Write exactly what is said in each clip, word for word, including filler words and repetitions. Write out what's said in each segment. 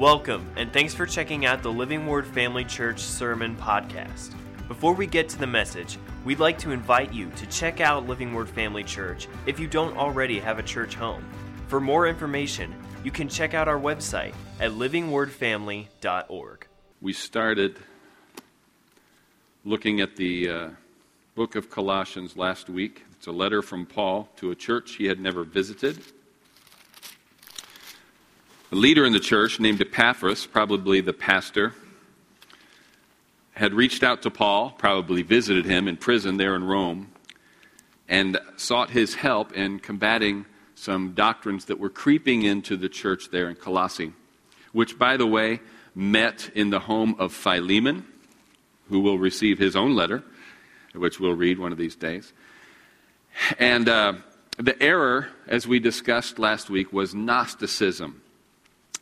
Welcome, and thanks for checking out the Living Word Family Church Sermon Podcast. Before we get to the message, we'd like to invite you to check out Living Word Family Church if you don't already have a church home. For more information, you can check out our website at living word family dot org. We started looking at the uh, Book of Colossians last week. It's a letter from Paul to a church he had never visited. A leader in the church named Epaphras, probably the pastor, had reached out to Paul, probably visited him in prison there in Rome, and sought his help in combating some doctrines that were creeping into the church there in Colossae, which, by the way, met in the home of Philemon, who will receive his own letter, which we'll read one of these days. And uh, the error, as we discussed last week, was Gnosticism.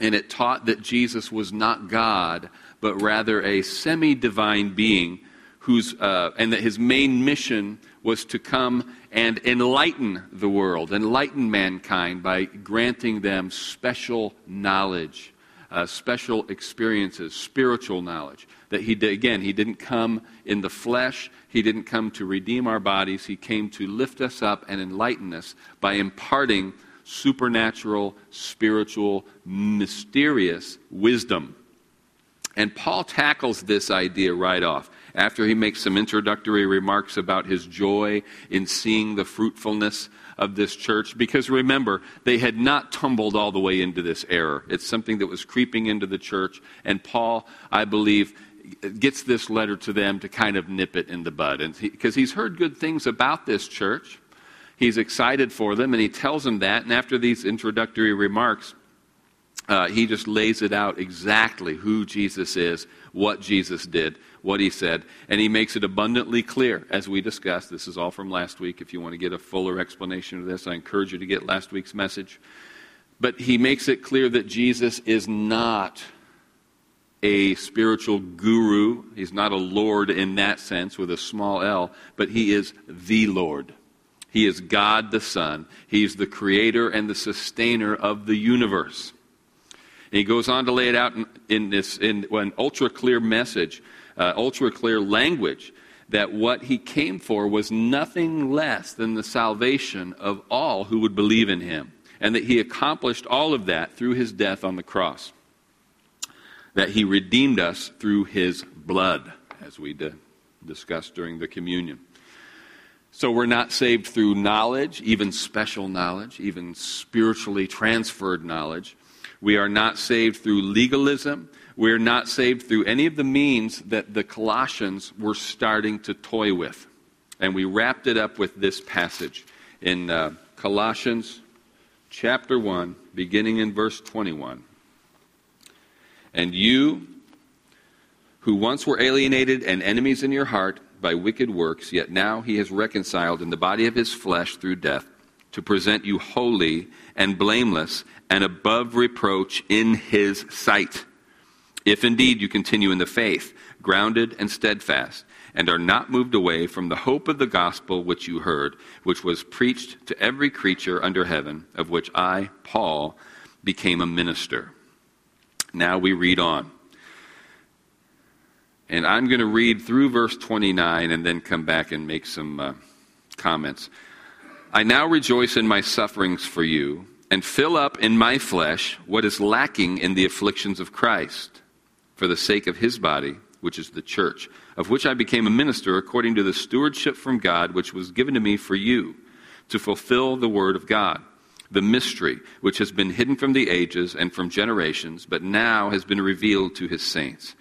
And it taught that Jesus was not God, but rather a semi-divine being, whose uh, and that his main mission was to come and enlighten the world, enlighten mankind by granting them special knowledge, uh, special experiences, spiritual knowledge. That he did, again, he didn't come in the flesh, he didn't come to redeem our bodies, he came to lift us up and enlighten us by imparting supernatural, spiritual, mysterious wisdom. And Paul tackles this idea right off. After he makes some introductory remarks about his joy in seeing the fruitfulness of this church, because remember, they had not tumbled all the way into this error. It's something that was creeping into the church, and Paul, I believe, gets this letter to them to kind of nip it in the bud. And because he, he's heard good things about this church, he's excited for them, and he tells them that. And after these introductory remarks, uh, he just lays it out exactly who Jesus is, what Jesus did, what he said. And he makes it abundantly clear, as we discussed. This is all from last week. If you want to get a fuller explanation of this, I encourage you to get last week's message. But he makes it clear that Jesus is not a spiritual guru. He's not a Lord in that sense, with a small L, but he is the Lord. He is God the Son. He's the creator and the sustainer of the universe. And he goes on to lay it out in, in this in an ultra-clear message, uh, ultra-clear language, that what he came for was nothing less than the salvation of all who would believe in him, and that he accomplished all of that through his death on the cross, that he redeemed us through his blood, as we d- discussed during the communion. So we're not saved through knowledge, even special knowledge, even spiritually transferred knowledge. We are not saved through legalism. We're not saved through any of the means that the Colossians were starting to toy with. And we wrapped it up with this passage in uh, Colossians chapter one, beginning in verse twenty-one. And you, who once were alienated and enemies in your heart, by wicked works, yet now he has reconciled in the body of his flesh through death, to present you holy and blameless and above reproach in his sight, if indeed you continue in the faith, grounded and steadfast, and are not moved away from the hope of the gospel which you heard, which was preached to every creature under heaven, of which I, Paul, became a minister. Now we read on. And I'm going to read through verse twenty-nine and then come back and make some uh, comments. I now rejoice in my sufferings for you, and fill up in my flesh what is lacking in the afflictions of Christ, for the sake of his body, which is the church, of which I became a minister according to the stewardship from God which was given to me for you, to fulfill the word of God, the mystery which has been hidden from the ages and from generations, but now has been revealed to his saints.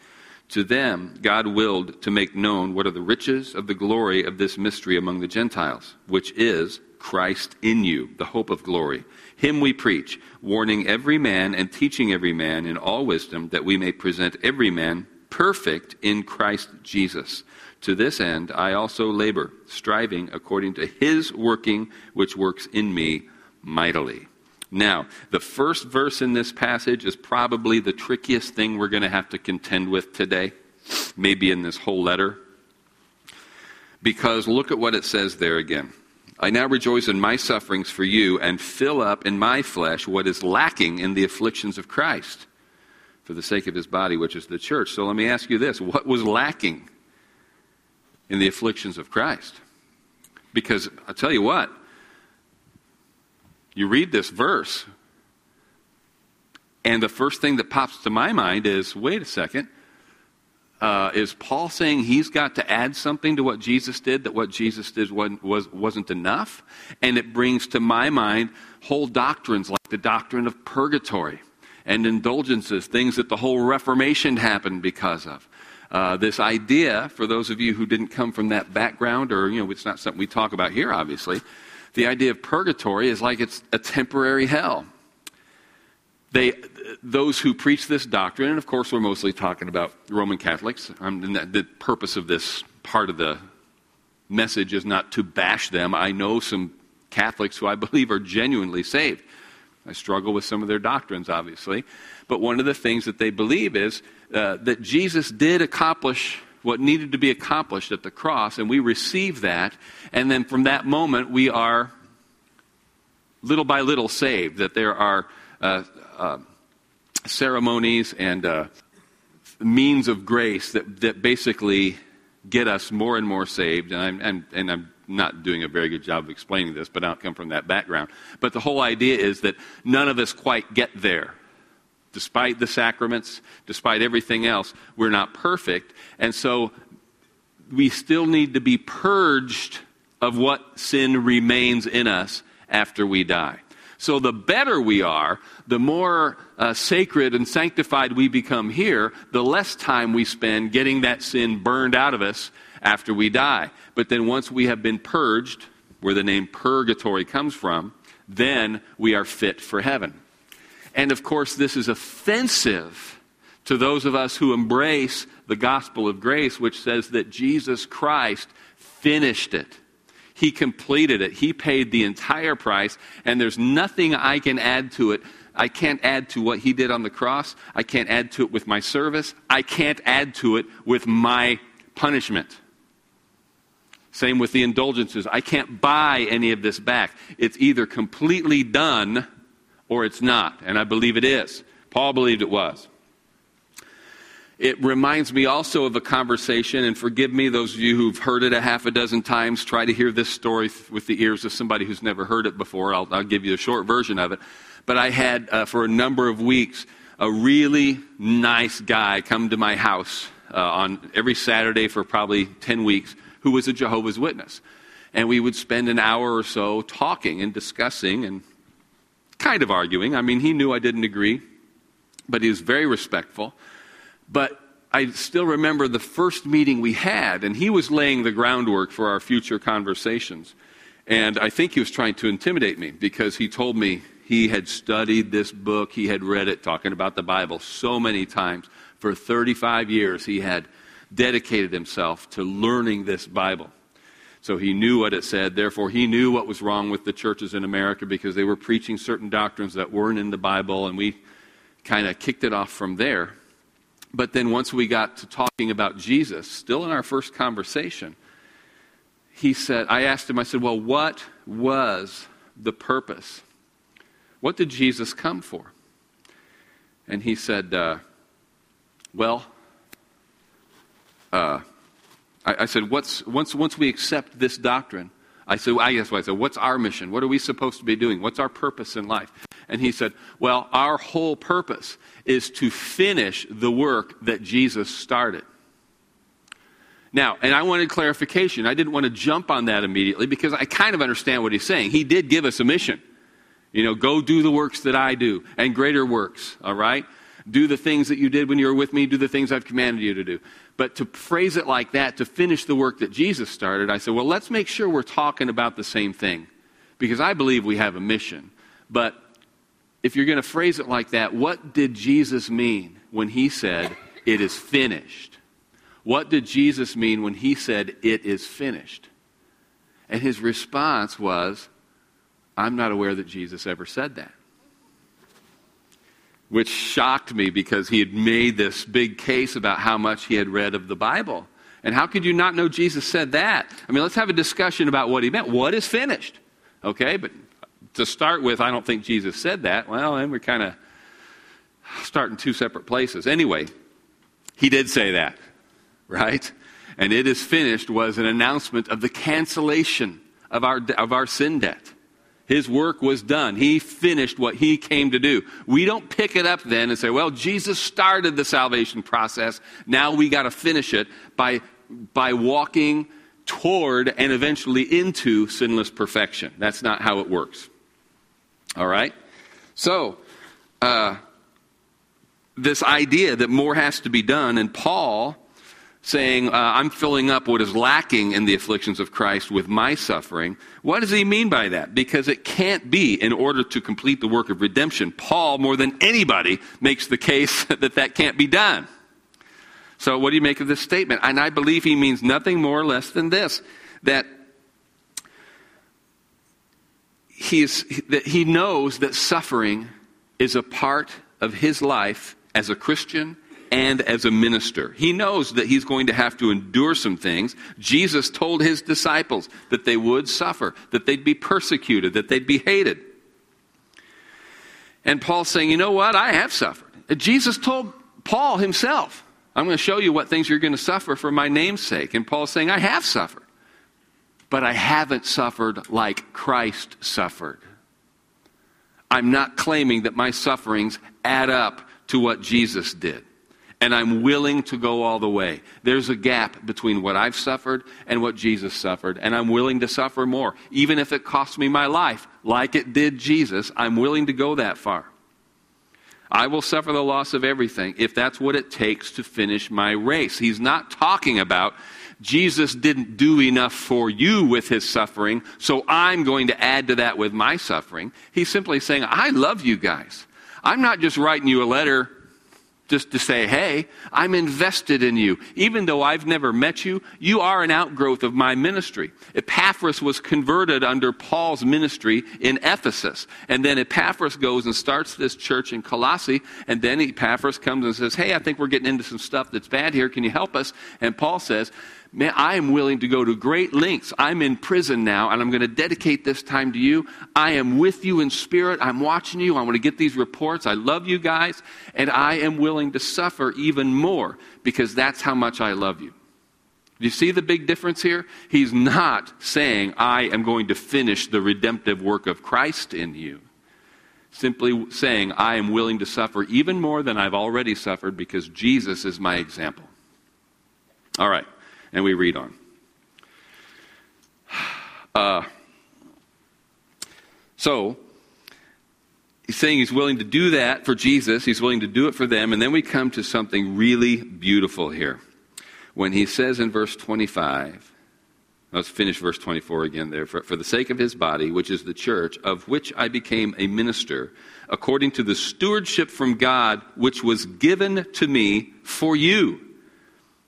To them, God willed to make known what are the riches of the glory of this mystery among the Gentiles, which is Christ in you, the hope of glory. Him we preach, warning every man and teaching every man in all wisdom, that we may present every man perfect in Christ Jesus. To this end, I also labor, striving according to his working, which works in me mightily. Now, the first verse in this passage is probably the trickiest thing we're going to have to contend with today, maybe in this whole letter, because look at what it says there again. I now rejoice in my sufferings for you, and fill up in my flesh what is lacking in the afflictions of Christ, for the sake of his body, which is the church. So let me ask you this. What was lacking in the afflictions of Christ? Because I'll tell you what, you read this verse, and the first thing that pops to my mind is, wait a second, uh, is Paul saying he's got to add something to what Jesus did, that what Jesus did wasn't, was, wasn't enough? And it brings to my mind whole doctrines like the doctrine of purgatory and indulgences, things that the whole Reformation happened because of. Uh, this idea, for those of you who didn't come from that background, or, you know, it's not something we talk about here, obviously, the idea of purgatory is like it's a temporary hell. They, those who preach this doctrine, and of course we're mostly talking about Roman Catholics, I'm, the purpose of this part of the message is not to bash them. I know some Catholics who I believe are genuinely saved. I struggle with some of their doctrines, obviously. But one of the things that they believe is uh, that Jesus did accomplish what needed to be accomplished at the cross, and we receive that, and then from that moment we are little by little saved, that there are uh, uh, ceremonies and uh, means of grace that, that basically get us more and more saved, and I'm, and, and I'm not doing a very good job of explaining this, but I don't come from that background. But the whole idea is that none of us quite get there. Despite the sacraments, despite everything else, we're not perfect. And so we still need to be purged of what sin remains in us after we die. So the better we are, the more uh, sacred and sanctified we become here, the less time we spend getting that sin burned out of us after we die. But then once we have been purged, where the name purgatory comes from, then we are fit for heaven. And of course, this is offensive to those of us who embrace the gospel of grace, which says that Jesus Christ finished it. He completed it. He paid the entire price, and there's nothing I can add to it. I can't add to what he did on the cross. I can't add to it with my service. I can't add to it with my punishment. Same with the indulgences. I can't buy any of this back. It's either completely done or it's not, and I believe it is. Paul believed it was. It reminds me also of a conversation, and forgive me, those of you who've heard it a half a dozen times, try to hear this story with the ears of somebody who's never heard it before. I'll, I'll give you a short version of it. But I had, uh, for a number of weeks, a really nice guy come to my house uh, on every Saturday for probably ten weeks, who was a Jehovah's Witness. And we would spend an hour or so talking and discussing and kind of arguing. I mean, he knew I didn't agree, but he was very respectful. But I still remember the first meeting we had, and he was laying the groundwork for our future conversations. And I think he was trying to intimidate me, because he told me he had studied this book, he had read it, talking about the Bible, so many times. For thirty-five years, he had dedicated himself to learning this Bible. So he knew what it said. Therefore, he knew what was wrong with the churches in America, because they were preaching certain doctrines that weren't in the Bible, and we kind of kicked it off from there. But then once we got to talking about Jesus, still in our first conversation, he said, I asked him, I said, well, what was the purpose? What did Jesus come for? And he said, uh, well, uh, I, I said, what's once once we accept this doctrine, I said, I guess what I said, what's our mission? What are we supposed to be doing? What's our purpose in life? And he said, well, our whole purpose is to finish the work that Jesus started. Now, and I wanted clarification. I didn't want to jump on that immediately, because I kind of understand what he's saying. He did give us a mission. You know, go do the works that I do, and greater works, all right? Do the things that you did when you were with me. Do the things I've commanded you to do. But to phrase it like that, to finish the work that Jesus started, I said, well, let's make sure we're talking about the same thing, because I believe we have a mission. But if you're going to phrase it like that, what did Jesus mean when he said, it is finished? What did Jesus mean when he said, it is finished? And his response was, I'm not aware that Jesus ever said that. Which shocked me, because he had made this big case about how much he had read of the Bible. And how could you not know Jesus said that? I mean, let's have a discussion about what he meant. What is finished? Okay, but to start with, I don't think Jesus said that. Well, then we're kind of I'll start in two separate places. Anyway, he did say that, right? And it is finished was an announcement of the cancellation of our of our sin debt. His work was done. He finished what he came to do. We don't pick it up then and say, well, Jesus started the salvation process. Now we got to finish it by, by walking toward and eventually into sinless perfection. That's not how it works. All right? So, uh, this idea that more has to be done, and Paul saying, uh, I'm filling up what is lacking in the afflictions of Christ with my suffering. What does he mean by that? Because it can't be in order to complete the work of redemption. Paul, more than anybody, makes the case that that can't be done. So what do you make of this statement? And I believe he means nothing more or less than this, that he, is, that he knows that suffering is a part of his life as a Christian and as a minister. He knows that he's going to have to endure some things. Jesus told his disciples that they would suffer, that they'd be persecuted, that they'd be hated. And Paul's saying, you know what? I have suffered. Jesus told Paul himself, I'm going to show you what things you're going to suffer for my name's sake. And Paul's saying, I have suffered. But I haven't suffered like Christ suffered. I'm not claiming that my sufferings add up to what Jesus did. And I'm willing to go all the way. There's a gap between what I've suffered and what Jesus suffered. And I'm willing to suffer more. Even if it costs me my life, like it did Jesus, I'm willing to go that far. I will suffer the loss of everything if that's what it takes to finish my race. He's not talking about Jesus didn't do enough for you with his suffering, so I'm going to add to that with my suffering. He's simply saying, I love you guys. I'm not just writing you a letter just to say, hey, I'm invested in you. Even though I've never met you, you are an outgrowth of my ministry. Epaphras was converted under Paul's ministry in Ephesus. And then Epaphras goes and starts this church in Colossae. And then Epaphras comes and says, hey, I think we're getting into some stuff that's bad here. Can you help us? And Paul says, man, I am willing to go to great lengths. I'm in prison now, and I'm going to dedicate this time to you. I am with you in spirit. I'm watching you. I want to get these reports. I love you guys, and I am willing to suffer even more because that's how much I love you. Do you see the big difference here? He's not saying, I am going to finish the redemptive work of Christ in you. Simply saying, I am willing to suffer even more than I've already suffered because Jesus is my example. All right. And we read on. Uh, so, he's saying he's willing to do that for Jesus. He's willing to do it for them. And then we come to something really beautiful here. When he says in verse twenty-five, let's finish verse twenty-four again there. For, for the sake of his body, which is the church, of which I became a minister, according to the stewardship from God, which was given to me for you,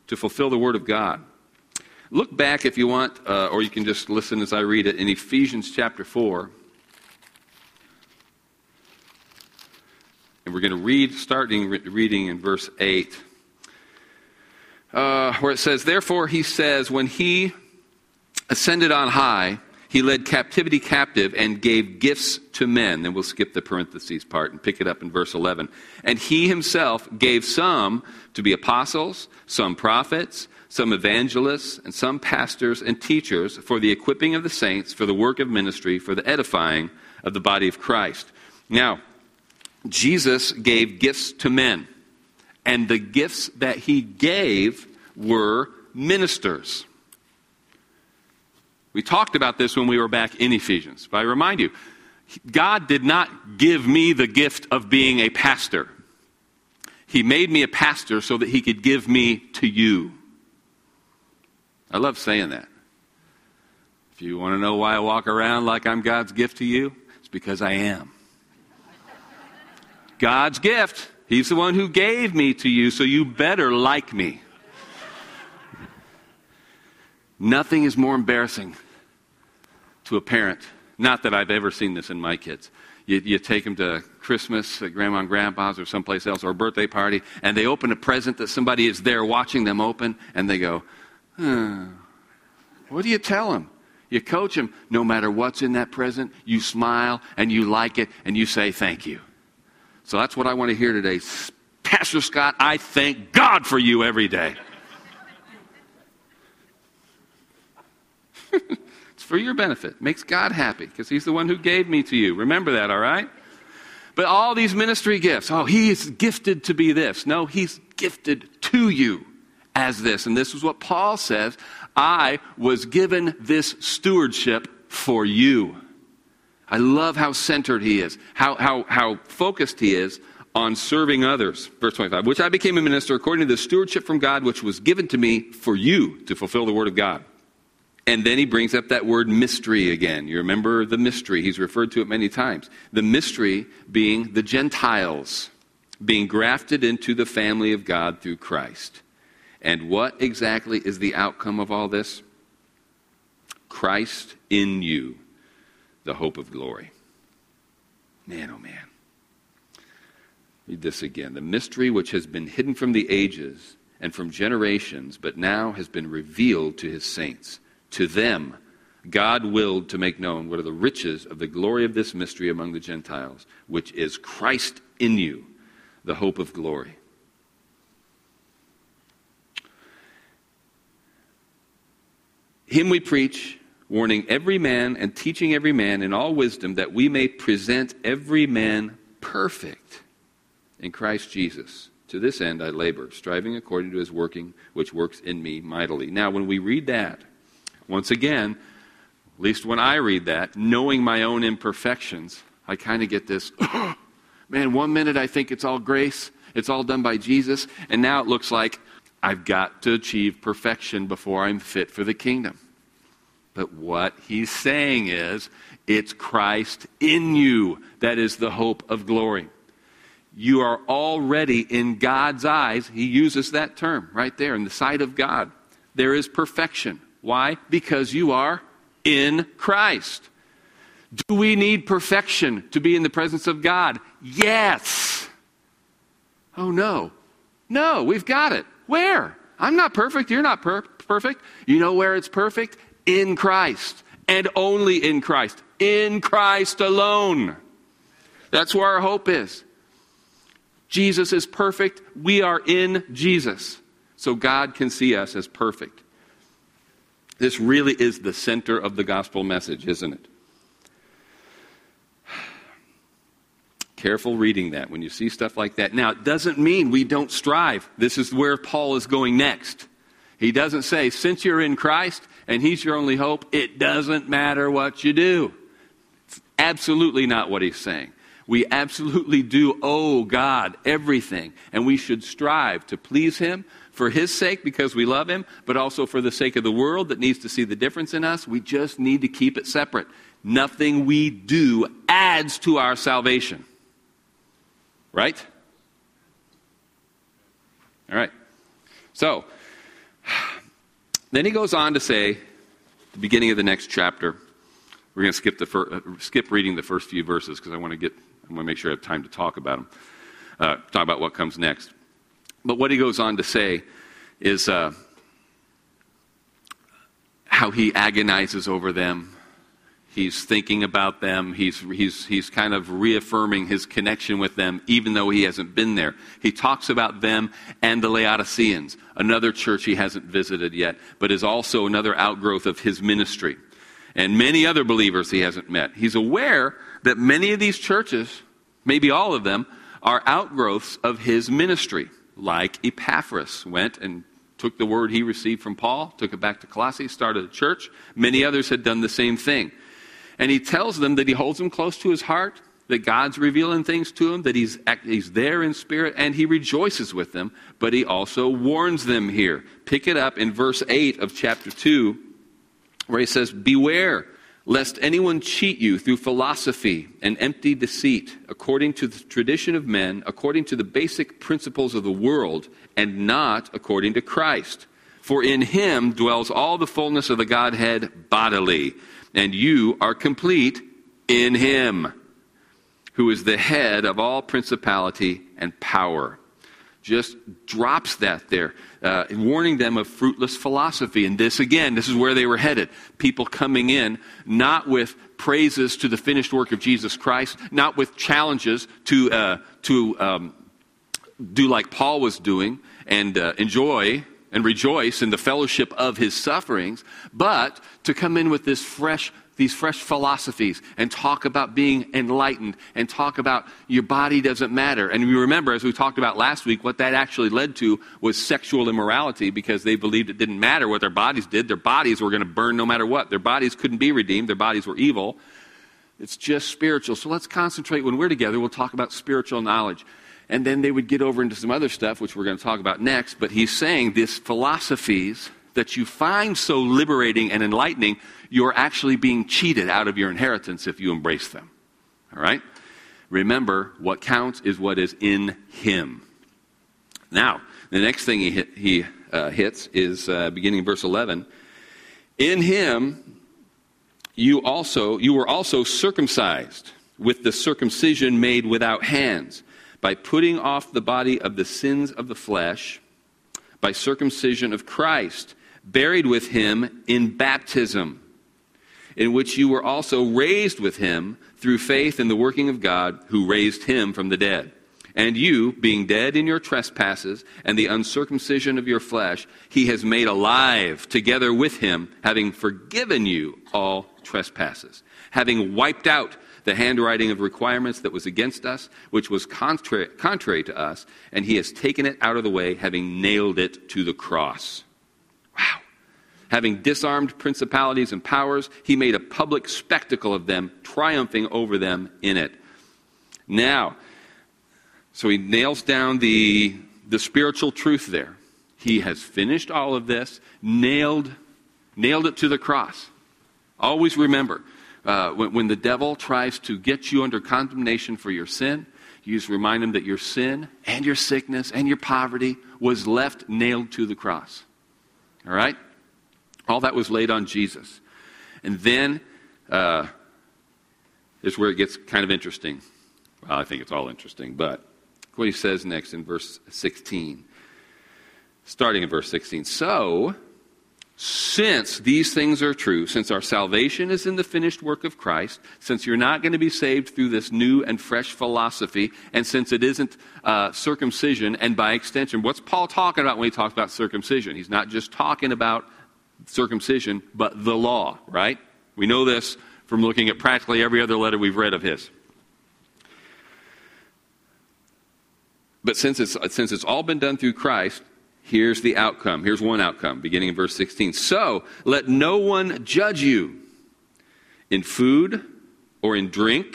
to fulfill the word of God. Look back if you want, uh, or you can just listen as I read it, in Ephesians chapter four. And we're going to read, starting re- reading in verse eight, uh, where it says, therefore he says, when he ascended on high, he led captivity captive and gave gifts to men. Then we'll skip the parentheses part and pick it up in verse eleven. And he himself gave some to be apostles, some prophets, some evangelists, and some pastors and teachers for the equipping of the saints, for the work of ministry, for the edifying of the body of Christ. Now, Jesus gave gifts to men. And the gifts that he gave were ministers. We talked about this when we were back in Ephesians. But I remind you, God did not give me the gift of being a pastor. He made me a pastor so that he could give me to you. I love saying that. If you want to know why I walk around like I'm God's gift to you, it's because I am. God's gift. He's the one who gave me to you, so you better like me. Nothing is more embarrassing to a parent. Not that I've ever seen this in my kids. You, you take them to Christmas at Grandma and Grandpa's or someplace else or a birthday party, and they open a present that somebody is there watching them open, and they go, huh. What do you tell them? You coach them. No matter what's in that present, you smile, and you like it, and you say thank you. So that's what I want to hear today. Pastor Scott, I thank God for you every day. It's for your benefit. Makes God happy because he's the one who gave me to you. Remember that, all right? But all these ministry gifts, oh, he is gifted to be this. No, he's gifted to you as this. And this is what Paul says, I was given this stewardship for you. I love how centered he is, how how how focused he is on serving others. Verse twenty-five, which I became a minister according to the stewardship from God, which was given to me for you to fulfill the word of God. And then he brings up that word mystery again. You remember the mystery. He's referred to it many times. The mystery being the Gentiles, being grafted into the family of God through Christ. And what exactly is the outcome of all this? Christ in you, the hope of glory. Man, oh man. Read this again. The mystery which has been hidden from the ages and from generations, but now has been revealed to his saints. To them, God willed to make known what are the riches of the glory of this mystery among the Gentiles, which is Christ in you, the hope of glory. Him we preach, warning every man and teaching every man in all wisdom, that we may present every man perfect in Christ Jesus. To this end I labor, striving according to his working, which works in me mightily. Now, when we read that, once again, at least when I read that, knowing my own imperfections, I kind of get this, oh, man, one minute I think it's all grace, it's all done by Jesus, and now it looks like I've got to achieve perfection before I'm fit for the kingdom. But what he's saying is, it's Christ in you that is the hope of glory. You are already in God's eyes. He uses that term right there, in the sight of God. There is perfection. Why? Because you are in Christ. Do we need perfection to be in the presence of God? Yes. Oh, no. No, we've got it. Where? I'm not perfect. You're not per- perfect. You know where it's perfect? In Christ, and only in Christ. In Christ alone. That's where our hope is. Jesus is perfect. We are in Jesus. So God can see us as perfect. This really is the center of the gospel message, isn't it? Careful reading that when you see stuff like that. Now, it doesn't mean we don't strive. This is where Paul is going next. He doesn't say, since you're in Christ and he's your only hope, it doesn't matter what you do. It's absolutely not what he's saying. We absolutely do owe God everything, and we should strive to please him, for his sake, because we love him, but also for the sake of the world that needs to see the difference in us. We just need to keep it separate. Nothing we do adds to our salvation. Right? All right. So, then he goes on to say, at the beginning of the next chapter, we're going to skip the fir- uh, skip reading the first few verses, because I want to get, I want to make sure I have time to talk about them, uh, talk about what comes next. But what he goes on to say is uh, how he agonizes over them. He's thinking about them. He's, he's, he's kind of reaffirming his connection with them, even though he hasn't been there. He talks about them and the Laodiceans, another church he hasn't visited yet, but is also another outgrowth of his ministry. And many other believers he hasn't met. He's aware that many of these churches, maybe all of them, are outgrowths of his ministry. Like Epaphras went and took the word he received from Paul, took it back to Colossae, started a church. Many others had done the same thing. And he tells them that he holds them close to his heart, that God's revealing things to him, that he's, he's there in spirit, and he rejoices with them. But he also warns them here. Pick it up in verse eight of chapter two, where he says, "Beware, lest anyone cheat you through philosophy and empty deceit, according to the tradition of men, according to the basic principles of the world, and not according to Christ. For in him dwells all the fullness of the Godhead bodily, and you are complete in him, who is the head of all principality and power." Just drops that there, uh, warning them of fruitless philosophy. And this, again, this is where they were headed. People coming in, not with praises to the finished work of Jesus Christ, not with challenges to uh, to um, do like Paul was doing and uh, enjoy and rejoice in the fellowship of his sufferings, but to come in with this fresh these fresh philosophies and talk about being enlightened and talk about your body doesn't matter. And we remember, as we talked about last week, what that actually led to was sexual immorality, because they believed it didn't matter what their bodies did. Their bodies were going to burn no matter what. Their bodies couldn't be redeemed. Their bodies were evil. It's just spiritual. So let's concentrate when we're together. We'll talk about spiritual knowledge. And then they would get over into some other stuff, which we're going to talk about next. But he's saying these philosophies that you find so liberating and enlightening, you're actually being cheated out of your inheritance if you embrace them. All right? Remember, what counts is what is in him. Now, the next thing he, hit, he uh, hits is uh, beginning in verse eleven. In him, you also you were also circumcised with the circumcision made without hands, by putting off the body of the sins of the flesh, by circumcision of Christ, buried with him in baptism, in which you were also raised with him through faith in the working of God, who raised him from the dead. And you, being dead in your trespasses and the uncircumcision of your flesh, he has made alive together with him, having forgiven you all trespasses, having wiped out the handwriting of requirements that was against us, which was contra- contrary to us, and he has taken it out of the way, having nailed it to the cross. Wow. Having disarmed principalities and powers, he made a public spectacle of them, triumphing over them in it. Now, so he nails down the, the spiritual truth there. He has finished all of this, nailed, nailed it to the cross. Always remember, Uh, when, when the devil tries to get you under condemnation for your sin, you just remind him that your sin and your sickness and your poverty was left nailed to the cross. All right? All that was laid on Jesus. And then uh, is where it gets kind of interesting. Well, I think it's all interesting, but look what he says next in verse sixteen. Starting in verse sixteen. So, since these things are true, since our salvation is in the finished work of Christ, since you're not going to be saved through this new and fresh philosophy, and since it isn't uh, circumcision, and by extension, what's Paul talking about when he talks about circumcision? He's not just talking about circumcision, but the law, right? We know this from looking at practically every other letter we've read of his. But since it's, since it's all been done through Christ, here's the outcome. Here's one outcome, beginning in verse sixteen. So, let no one judge you in food or in drink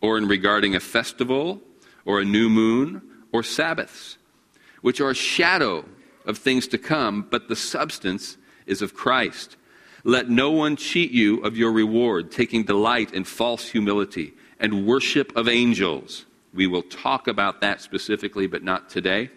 or in regarding a festival or a new moon or Sabbaths, which are a shadow of things to come, but the substance is of Christ. Let no one cheat you of your reward, taking delight in false humility and worship of angels. We will talk about that specifically, but not today.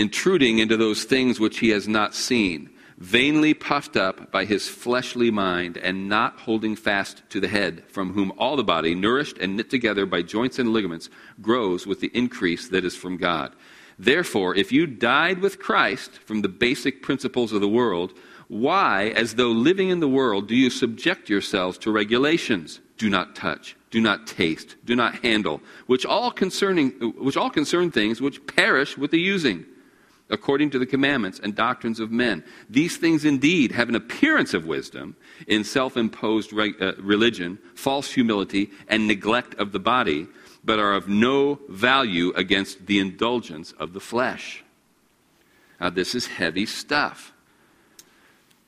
Intruding into those things which he has not seen, vainly puffed up by his fleshly mind, and not holding fast to the head, from whom all the body, nourished and knit together by joints and ligaments, grows with the increase that is from God. Therefore, if you died with Christ from the basic principles of the world, why, as though living in the world, do you subject yourselves to regulations? Do not touch, do not taste, do not handle, which all concerning, which all concern things which perish with the using, according to the commandments and doctrines of men. These things indeed have an appearance of wisdom in self-imposed reg- uh, religion, false humility, and neglect of the body, but are of no value against the indulgence of the flesh. Now, this is heavy stuff.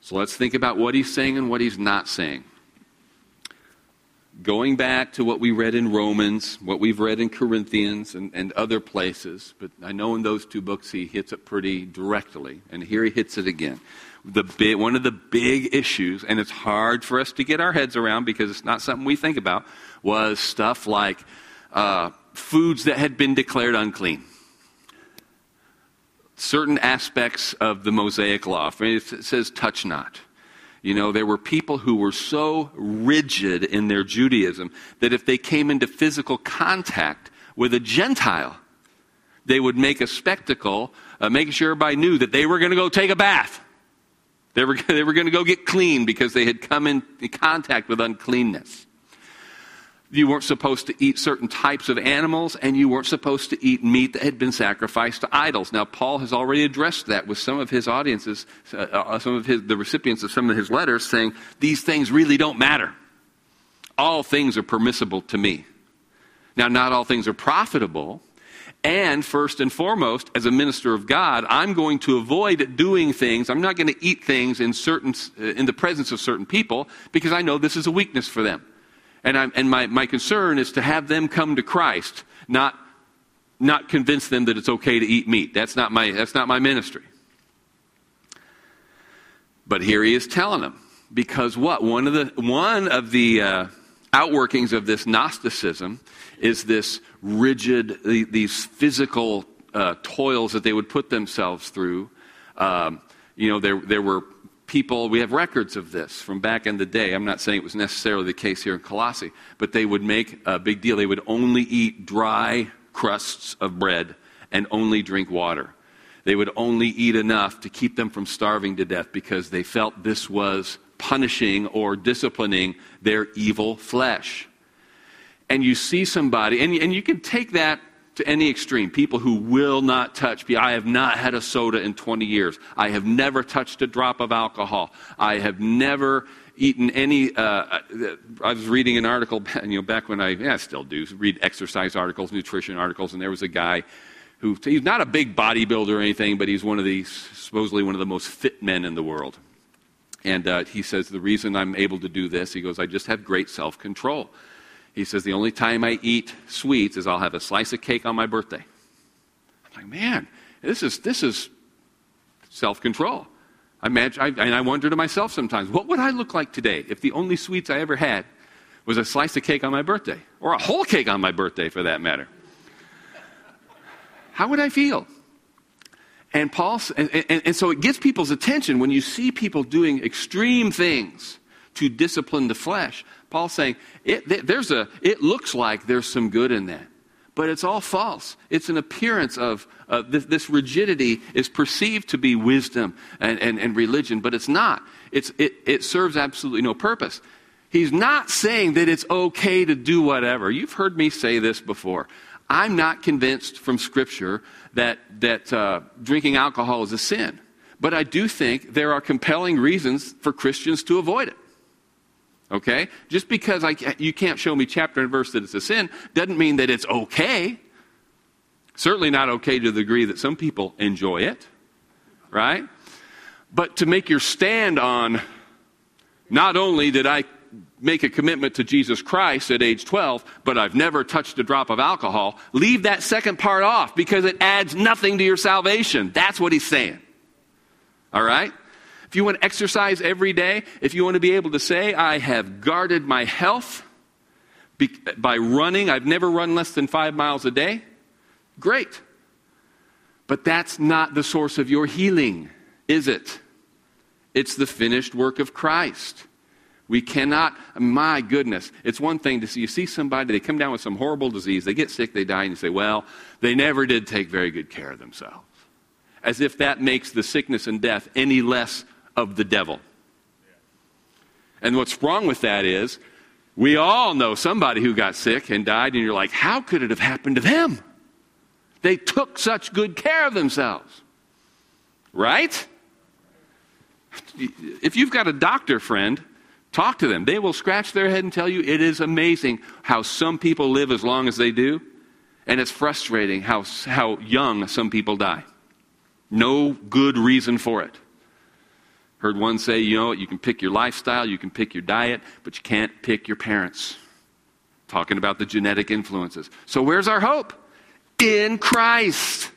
So let's think about what he's saying and what he's not saying. Going back to what we read in Romans, what we've read in Corinthians and, and other places, but I know in those two books he hits it pretty directly, and here he hits it again. The big, one of the big issues, and it's hard for us to get our heads around because it's not something we think about, was stuff like uh, foods that had been declared unclean. Certain aspects of the Mosaic law. I mean, it says, touch not. You know, there were people who were so rigid in their Judaism that if they came into physical contact with a Gentile, they would make a spectacle, uh, making sure everybody knew that they were going to go take a bath. They were, they were going to go get clean because they had come in contact with uncleanness. You weren't supposed to eat certain types of animals, and you weren't supposed to eat meat that had been sacrificed to idols. Now, Paul has already addressed that with some of his audiences, uh, some of his, the recipients of some of his letters, saying, these things really don't matter. All things are permissible to me. Now, not all things are profitable, and first and foremost, as a minister of God, I'm going to avoid doing things. I'm not going to eat things in certain, in the presence of certain people, because I know this is a weakness for them. And, I'm, and my, my concern is to have them come to Christ, not, not convince them that it's okay to eat meat. That's not my, that's not my ministry. But here he is telling them, because what? One of the, one of the uh, outworkings of this Gnosticism is this rigid, the, these physical uh, toils that they would put themselves through. Um, you know, there there were... people, we have records of this from back in the day. I'm not saying it was necessarily the case here in Colossae, but they would make a big deal. They would only eat dry crusts of bread and only drink water. They would only eat enough to keep them from starving to death because they felt this was punishing or disciplining their evil flesh. And you see somebody, and, and you can take that to any extreme. People who will not touch. I have not had a soda in twenty years. I have never touched a drop of alcohol. I have never eaten any. Uh, I was reading an article, you know, back when I, yeah, I still do read exercise articles, nutrition articles, and there was a guy who, he's not a big bodybuilder or anything, but he's one of these, supposedly one of the most fit men in the world. And uh, he says, the reason I'm able to do this, he goes, I just have great self-control. He says, the only time I eat sweets is I'll have a slice of cake on my birthday. I'm like, man, this is this is self-control. I imagine, I, and I wonder to myself sometimes, what would I look like today if the only sweets I ever had was a slice of cake on my birthday, or a whole cake on my birthday for that matter? How would I feel? And, Paul, and, and, and so it gets people's attention when you see people doing extreme things to discipline the flesh. Paul's saying, it, there's a, it looks like there's some good in that, but it's all false. It's an appearance of, uh, this, this rigidity is perceived to be wisdom and, and, and religion, but it's not. It's, it, it serves absolutely no purpose. He's not saying that it's okay to do whatever. You've heard me say this before. I'm not convinced from Scripture that, that uh, drinking alcohol is a sin, but I do think there are compelling reasons for Christians to avoid it. Okay? Just because I, you can't show me chapter and verse that it's a sin doesn't mean that it's okay. Certainly not okay to the degree that some people enjoy it, right? But to make your stand on, not only did I make a commitment to Jesus Christ at age twelve, but I've never touched a drop of alcohol, leave that second part off because it adds nothing to your salvation. That's what he's saying. All right? If you want to exercise every day, if you want to be able to say, I have guarded my health by running, I've never run less than five miles a day, great. But that's not the source of your healing, is it? It's the finished work of Christ. We cannot, my goodness, it's one thing to see, you see somebody, they come down with some horrible disease, they get sick, they die, and you say, well, they never did take very good care of themselves. As if that makes the sickness and death any less of the devil. And what's wrong with that is, we all know somebody who got sick and died, and you're like, how could it have happened to them? They took such good care of themselves. Right? If you've got a doctor friend, talk to them. They will scratch their head and tell you it is amazing how some people live as long as they do, and it's frustrating how, how young some people die. No good reason for it. Heard one say, you know, you can pick your lifestyle, you can pick your diet, but you can't pick your parents. Talking about the genetic influences. So where's our hope? In Christ.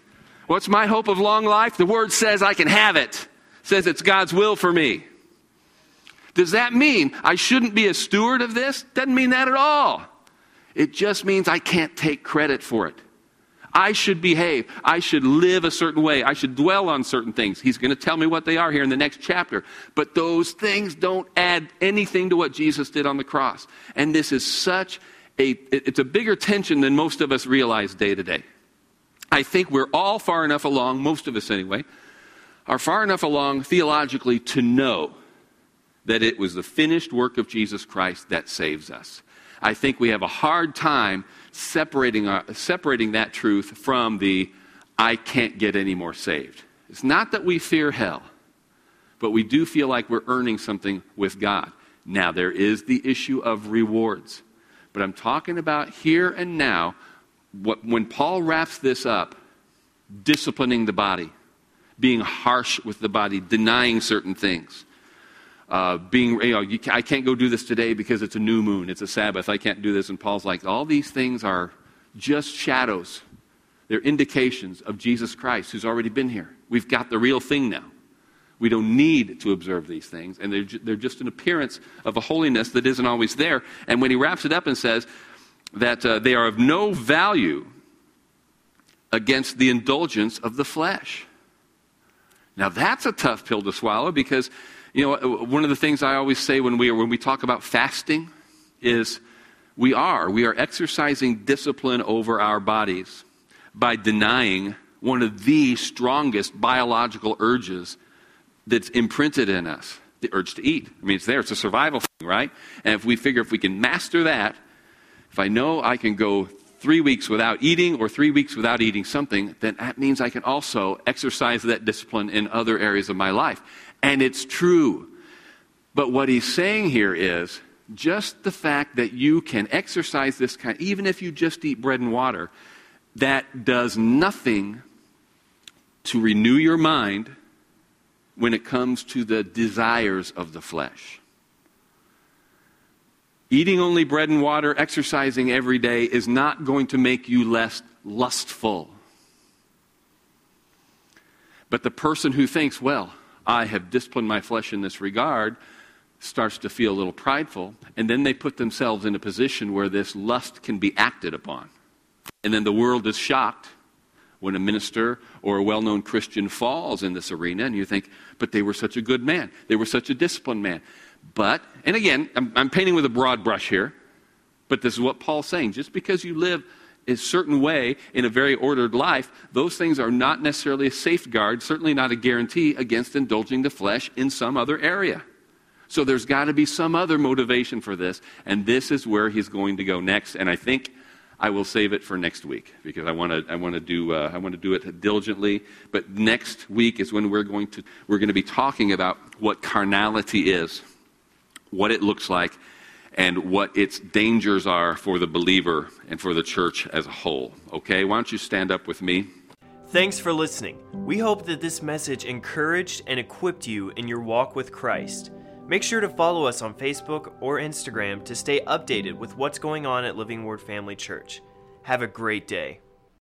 What's my hope of long life? The Word says I can have it. It says it's God's will for me. Does that mean I shouldn't be a steward of this? Doesn't mean that at all. It just means I can't take credit for it. I should behave. I should live a certain way. I should dwell on certain things. He's going to tell me what they are here in the next chapter. But those things don't add anything to what Jesus did on the cross. And this is such a, it's a bigger tension than most of us realize day to day. I think we're all far enough along, most of us anyway, are far enough along theologically to know that it was the finished work of Jesus Christ that saves us. I think we have a hard time separating, our, separating that truth from the, I can't get any more saved. It's not that we fear hell, but we do feel like we're earning something with God. Now, there is the issue of rewards. But I'm talking about here and now, what, when Paul wraps this up, disciplining the body, being harsh with the body, denying certain things. Uh, being, you know, you, I can't go do this today because it's a new moon, it's a Sabbath, I can't do this. And Paul's like, all these things are just shadows. They're indications of Jesus Christ who's already been here. We've got the real thing now. We don't need to observe these things, and they're, ju- they're just an appearance of a holiness that isn't always there. And when he wraps it up and says that uh, they are of no value against the indulgence of the flesh. Now that's a tough pill to swallow, because, you know, one of the things I always say when we, when we talk about fasting is we are, we are exercising discipline over our bodies by denying one of the strongest biological urges that's imprinted in us, the urge to eat. I mean, it's there. It's a survival thing, right? And if we figure if we can master that, if I know I can go three weeks without eating or three weeks without eating something, then that means I can also exercise that discipline in other areas of my life. And it's true. But what he's saying here is just the fact that you can exercise this kind, even if you just eat bread and water, that does nothing to renew your mind when it comes to the desires of the flesh. Eating only bread and water, exercising every day, is not going to make you less lustful. But the person who thinks, well, I have disciplined my flesh in this regard, starts to feel a little prideful, and then they put themselves in a position where this lust can be acted upon. And then the world is shocked when a minister or a well-known Christian falls in this arena, and you think, but they were such a good man. They were such a disciplined man. But, and again, I'm, I'm painting with a broad brush here, but this is what Paul's saying. Just because you live a certain way in a very ordered life, those things are not necessarily a safeguard, certainly not a guarantee against indulging the flesh in some other area. So there's got to be some other motivation for this, and this is where he's going to go next, and I think I will save it for next week, because I want to. I want to do. Uh, I want to do it diligently. But next week is when we're going to. We're going to be talking about what carnality is, what it looks like, and what its dangers are for the believer and for the church as a whole. Okay, why don't you stand up with me? Thanks for listening. We hope that this message encouraged and equipped you in your walk with Christ. Make sure to follow us on Facebook or Instagram to stay updated with what's going on at Living Word Family Church. Have a great day.